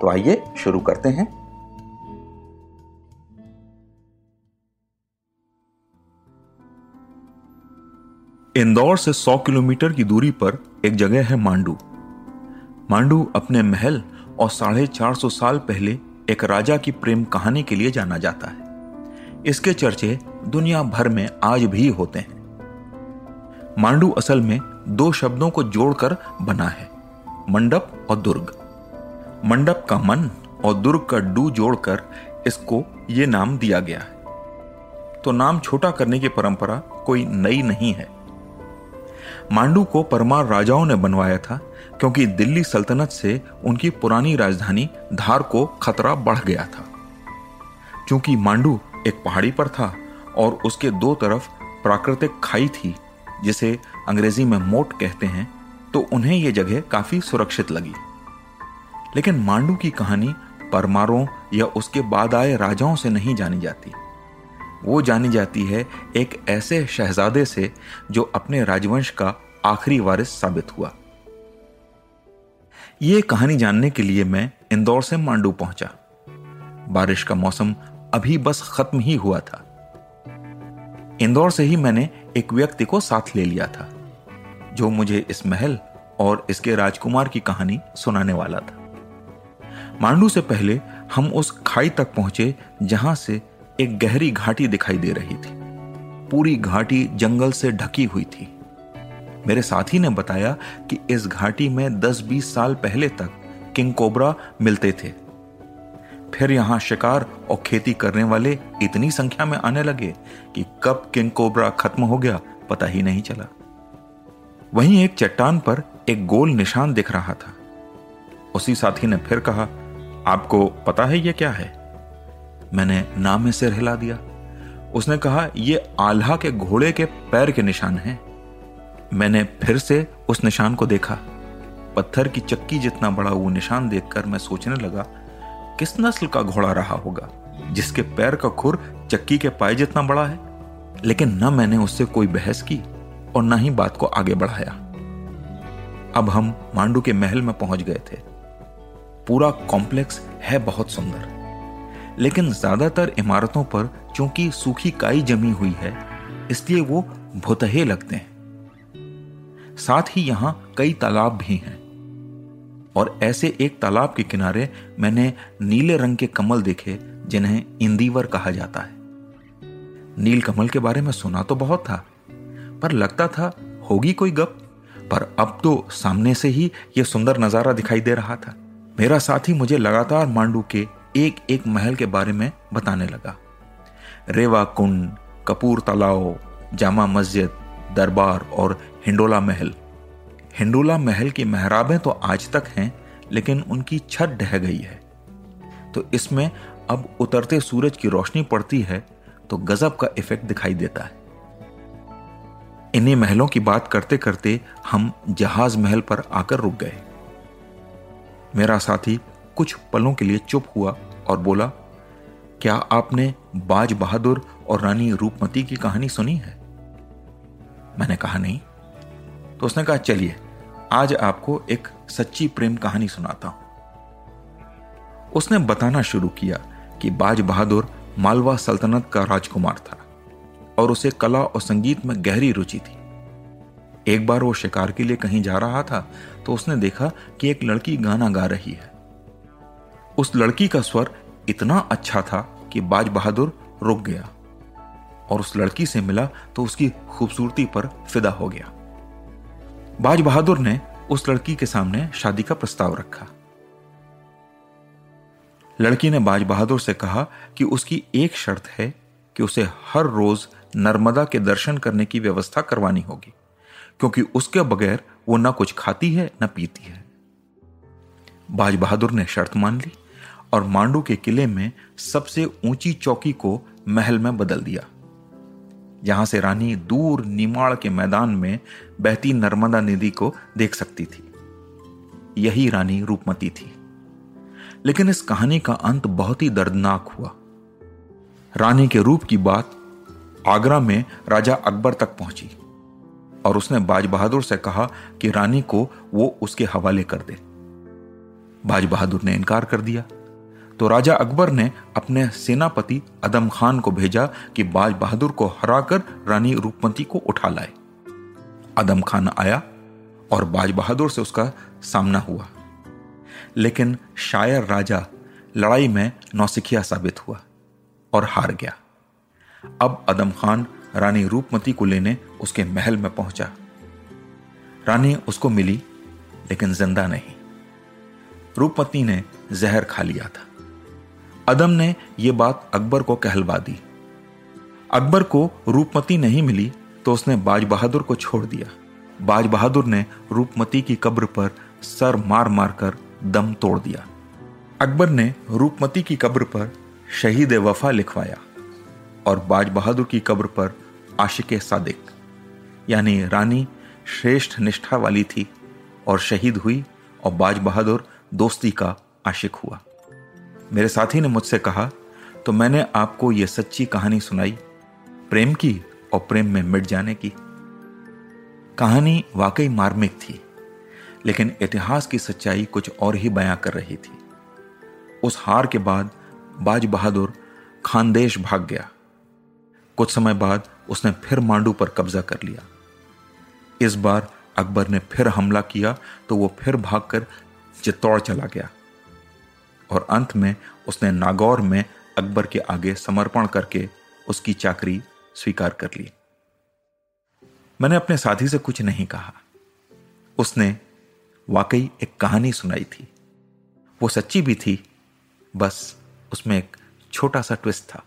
तो आइए शुरू करते हैं। इंदौर से 100 किलोमीटर की दूरी पर एक जगह है मांडू। मांडू अपने महल और 450 साल पहले एक राजा की प्रेम कहानी के लिए जाना जाता है। इसके चर्चे दुनिया भर में आज भी होते हैं। मांडू असल में दो शब्दों को जोड़कर बना है, मंडप और दुर्ग। मंडप का मन और दुर्ग का डू जोड़कर इसको ये नाम दिया गया है, तो नाम छोटा करने की परंपरा कोई नई नहीं है। मांडू को परमार राजाओं ने बनवाया था क्योंकि दिल्ली सल्तनत से उनकी पुरानी राजधानी धार को खतरा बढ़ गया था। चूंकि मांडू एक पहाड़ी पर था और उसके दो तरफ प्राकृतिक खाई थी, जिसे अंग्रेजी में मोट कहते हैं, तो उन्हें ये जगह काफी सुरक्षित लगी। लेकिन मांडू की कहानी परमारों या उसके बाद आए राजाओं से नहीं जानी जाती। वो जानी जाती है एक ऐसे शहजादे से जो अपने राजवंश का आखिरी वारिस साबित हुआ। ये कहानी जानने के लिए मैं इंदौर से मांडू पहुंचा। बारिश का मौसम अभी बस खत्म ही हुआ था। इंदौर से ही मैंने एक व्यक्ति को साथ ले लिया था जो मुझे इस महल और इसके राजकुमार की कहानी सुनाने वाला था। मांडू से पहले हम उस खाई तक पहुंचे जहां से एक गहरी घाटी दिखाई दे रही थी। पूरी घाटी जंगल से ढकी हुई थी। मेरे साथी ने बताया कि इस घाटी में 10-20 साल पहले तक किंग कोबरा मिलते थे। फिर यहां शिकार और खेती करने वाले इतनी संख्या में आने लगे कि कब किंग कोबरा खत्म हो गया पता ही नहीं चला। वहीं एक चट्टान पर एक गोल निशान दिख रहा था। उसी साथी ने फिर कहा, आपको पता है ये क्या है? मैंने ना में सिर हिला दिया। उसने कहा, ये आल्हा के घोड़े के पैर के निशान हैं। मैंने फिर से उस निशान को देखा। पत्थर की चक्की जितना बड़ा वो निशान देखकर मैं सोचने लगा, किस नस्ल का घोड़ा रहा होगा जिसके पैर का खुर चक्की के पाए जितना बड़ा है। लेकिन न मैंने उससे कोई बहस की और न ही बात को आगे बढ़ाया। अब हम मांडू के महल में पहुंच गए थे। पूरा कॉम्प्लेक्स है बहुत सुंदर, लेकिन ज्यादातर इमारतों पर चूंकि सूखी काई जमी हुई है इसलिए वो भुतहे लगते हैं। साथ ही यहां कई तालाब भी हैं और ऐसे एक तालाब के किनारे मैंने नीले रंग के कमल देखे जिन्हें इंदीवर कहा जाता है। नील कमल के बारे में सुना तो बहुत था, पर लगता था होगी कोई गप, पर अब तो सामने से ही यह सुंदर नजारा दिखाई दे रहा था। मेरा साथी मुझे लगातार मांडू के एक एक महल के बारे में बताने लगा। रेवा कुंड, कपूर तालाव, जामा मस्जिद, दरबार और हिंडोला महल। हिंडोला महल की मेहराबें तो आज तक हैं, लेकिन उनकी छत ढह गई है, तो इसमें अब उतरते सूरज की रोशनी पड़ती है तो गजब का इफेक्ट दिखाई देता है। इन्हीं महलों की बात करते करते हम जहाज महल पर आकर रुक गए। मेरा साथी कुछ पलों के लिए चुप हुआ और बोला, क्या आपने बाज बहादुर और रानी रूपमती की कहानी सुनी है? मैंने कहा नहीं। तो उसने कहा, चलिए आज आपको एक सच्ची प्रेम कहानी सुनाता हूं। उसने बताना शुरू किया कि बाज बहादुर मालवा सल्तनत का राजकुमार था और उसे कला और संगीत में गहरी रुचि थी। एक बार वो शिकार के लिए कहीं जा रहा था तो उसने देखा कि एक लड़की गाना गा रही है। उस लड़की का स्वर इतना अच्छा था कि बाज बहादुर रुक गया और उस लड़की से मिला तो उसकी खूबसूरती पर फिदा हो गया। बाज बहादुर ने उस लड़की के सामने शादी का प्रस्ताव रखा। लड़की ने बाज बहादुर से कहा कि उसकी एक शर्त है कि उसे हर रोज नर्मदा के दर्शन करने की व्यवस्था करवानी होगी, क्योंकि उसके बगैर वो ना कुछ खाती है ना पीती है। बाज बहादुर ने शर्त मान ली और मांडू के किले में सबसे ऊंची चौकी को महल में बदल दिया। यहां से रानी दूर निमाड़ के मैदान में बहती नर्मदा नदी को देख सकती थी। यही रानी रूपमती थी। लेकिन इस कहानी का अंत बहुत ही दर्दनाक हुआ। रानी के रूप की बात आगरा में राजा अकबर तक पहुंची और उसने बाज बहादुर से कहा कि रानी को वो उसके हवाले कर दे। बाज बहादुर ने इनकार कर दिया तो राजा अकबर ने अपने सेनापति आदम खान को भेजा कि बाज बहादुर को हराकर रानी रूपमती को उठा लाए। आदम खान आया और बाज बहादुर से उसका सामना हुआ, लेकिन शायर राजा लड़ाई में नौसिखिया साबित हुआ और हार गया। अब आदम खान रानी रूपमती को लेने उसके महल में पहुंचा। रानी उसको मिली लेकिन जिंदा नहीं। रूपमती ने जहर खा लिया था। आदम ने यह बात अकबर को कहलवा दी। अकबर को रूपमती नहीं मिली तो उसने बाज बहादुर को छोड़ दिया। बाज बहादुर ने रूपमती की कब्र पर सर मार मार कर दम तोड़ दिया। अकबर ने रूपमती की कब्र पर शहीद वफा लिखवाया और बाज बहादुर की कब्र पर आशिक सादिक, यानी रानी श्रेष्ठ निष्ठा वाली थी और शहीद हुई और बाज बहादुर दोस्ती का आशिक हुआ। मेरे साथी ने मुझसे कहा तो मैंने आपको यह सच्ची कहानी सुनाई, प्रेम की और प्रेम में मिट जाने की। कहानी वाकई मार्मिक थी, लेकिन इतिहास की सच्चाई कुछ और ही बयां कर रही थी। उस हार के बाद बाज बहादुर खानदेश भाग गया। कुछ समय बाद उसने फिर मांडू पर कब्जा कर लिया। इस बार अकबर ने फिर हमला किया तो वो फिर भागकर चित्तौड़ चला गया और अंत में उसने नागौर में अकबर के आगे समर्पण करके उसकी चाकरी स्वीकार कर ली। मैंने अपने साथी से कुछ नहीं कहा। उसने वाकई एक कहानी सुनाई थी। वो सच्ची भी थी, बस उसमें एक छोटा सा ट्विस्ट था।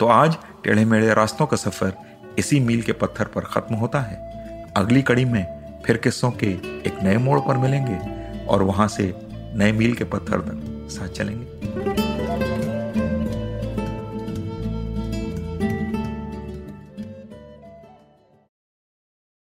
तो आज टेढ़े मेढ़े रास्तों का सफर इसी मील के पत्थर पर खत्म होता है। अगली कड़ी में फिर किस्सों के एक नए मोड़ पर मिलेंगे और वहां से नए मील के पत्थर तक साथ चलेंगे।